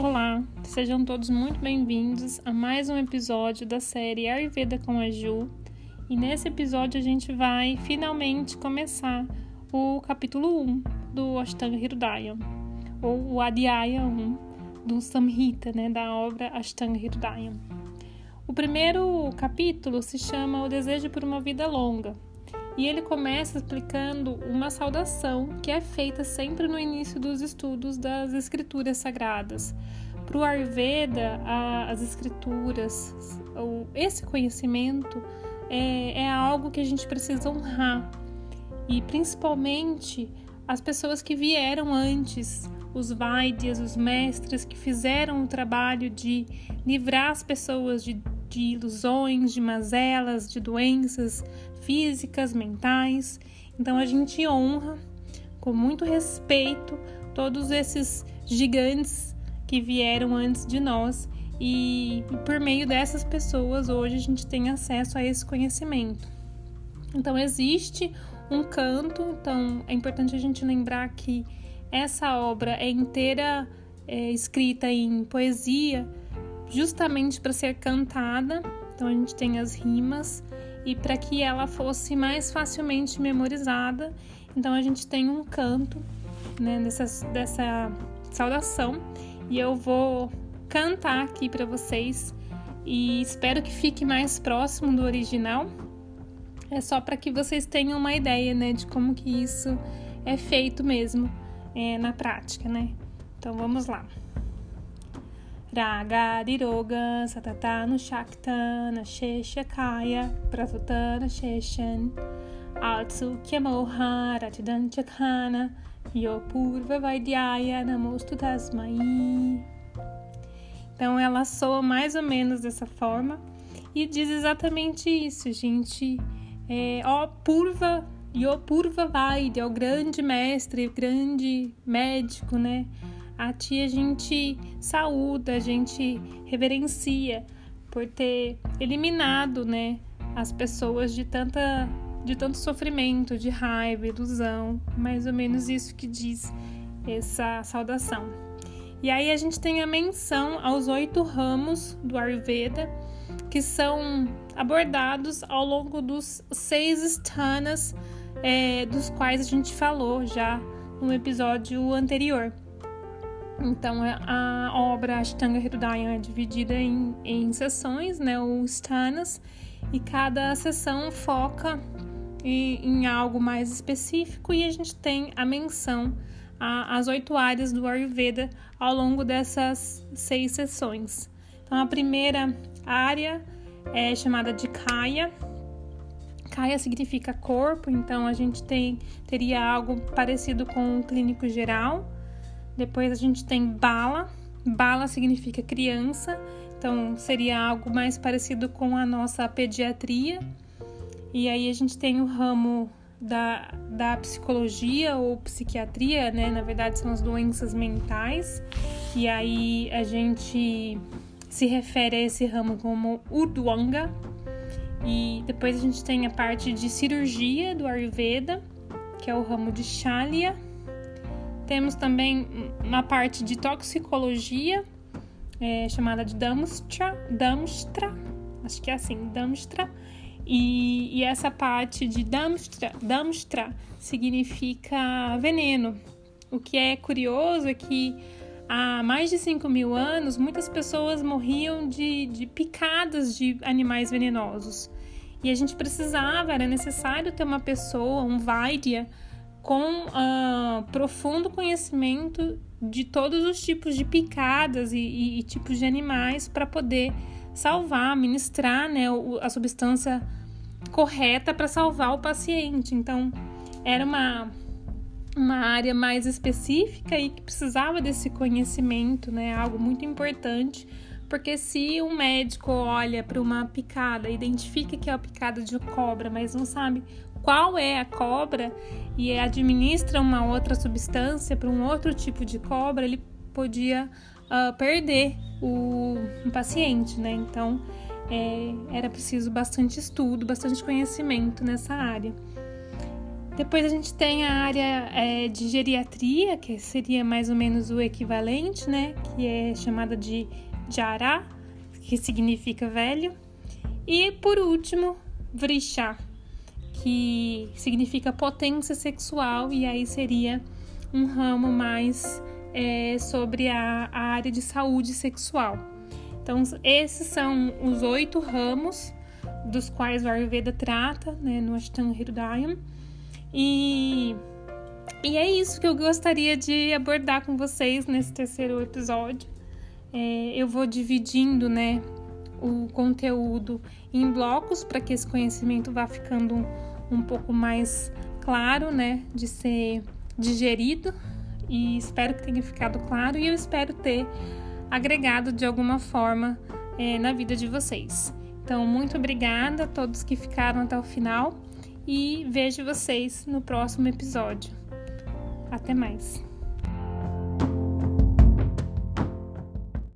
Olá, sejam todos muito bem-vindos a mais um episódio da série Ayurveda com a Ju. E nesse episódio a gente vai finalmente começar o capítulo 1 do Ashtanga Hridayam, ou o Adhyaya 1 do Samhita, da obra Ashtanga Hridayam. O primeiro capítulo se chama O Desejo por uma Vida Longa, e ele começa explicando uma saudação que é feita sempre no início dos estudos das escrituras sagradas. Para o Ayurveda, as escrituras, esse conhecimento é algo que a gente precisa honrar. E principalmente as pessoas que vieram antes, os Vaidyas, os mestres que fizeram o trabalho de livrar as pessoas de ilusões, de mazelas, de doenças físicas, mentais. Então a gente honra com muito respeito todos esses gigantes que vieram antes de nós, e por meio dessas pessoas hoje a gente tem acesso a esse conhecimento. Então existe um canto, então é importante a gente lembrar que essa obra é inteira escrita em poesia, justamente para ser cantada, então a gente tem as rimas, e para que ela fosse mais facilmente memorizada, então a gente tem um canto dessa saudação, e eu vou cantar aqui para vocês, e espero que fique mais próximo do original, é só para que vocês tenham uma ideia de como que isso é feito mesmo na prática, Então vamos lá. Raga diroga satatanu shaktana shesha kaya prasutana sheshan altsukya moha ratidan chakhana yopurva vaidyaya namostu tasmai. Então ela soa mais ou menos dessa forma e diz exatamente isso, gente. Purva, yopurva vaidya, o grande mestre, o grande médico, A ti a gente saúda, a gente reverencia por ter eliminado, as pessoas de tanto sofrimento, de raiva, ilusão. Mais ou menos isso que diz essa saudação. E aí a gente tem a menção aos 8 ramos do Ayurveda, que são abordados ao longo dos 6 sthanas, dos quais a gente falou já no episódio anterior. Então, a obra Ashtanga Hridayam é dividida em sessões, ou sthanas, e cada sessão foca em algo mais específico, e a gente tem a menção às 8 áreas do Ayurveda ao longo dessas 6 sessões. Então, a primeira área é chamada de Kaya. Kaya significa corpo, então a gente teria algo parecido com o clínico geral. Depois a gente tem Bala. Bala significa criança, então seria algo mais parecido com a nossa pediatria. E aí a gente tem o ramo da psicologia ou psiquiatria, na verdade são as doenças mentais. E aí a gente se refere a esse ramo como Uduanga. E depois a gente tem a parte de cirurgia do Ayurveda, que é o ramo de Shalya. Temos também uma parte de toxicologia, chamada de damshtra, acho que é assim, damshtra. E essa parte de damshtra significa veneno. O que é curioso é que há mais de 5.000 anos, muitas pessoas morriam de picadas de animais venenosos. E a gente precisava, era necessário ter uma pessoa, um Vaidya, com profundo conhecimento de todos os tipos de picadas e tipos de animais para poder salvar, ministrar a substância correta para salvar o paciente. Então, era uma área mais específica e que precisava desse conhecimento, algo muito importante, porque se um médico olha para uma picada, identifica que é a picada de cobra, mas não sabe qual é a cobra e administra uma outra substância para um outro tipo de cobra, ele podia perder o paciente, Então, era preciso bastante estudo, bastante conhecimento nessa área. Depois a gente tem a área de geriatria, que seria mais ou menos o equivalente, né? Que é chamada de jara, que significa velho. E por último, vricha, que significa potência sexual, e aí seria um ramo mais sobre a área de saúde sexual. Então, esses são os 8 ramos dos quais o Ayurveda trata, né, no Ashtanga Hridayam. E é isso que eu gostaria de abordar com vocês nesse 3º episódio. Eu vou dividindo, né, o conteúdo em blocos para que esse conhecimento vá ficando um pouco mais claro, né, de ser digerido, e espero que tenha ficado claro, e eu espero ter agregado de alguma forma na vida de vocês. Então, muito obrigada a todos que ficaram até o final, e vejo vocês no próximo episódio. Até mais!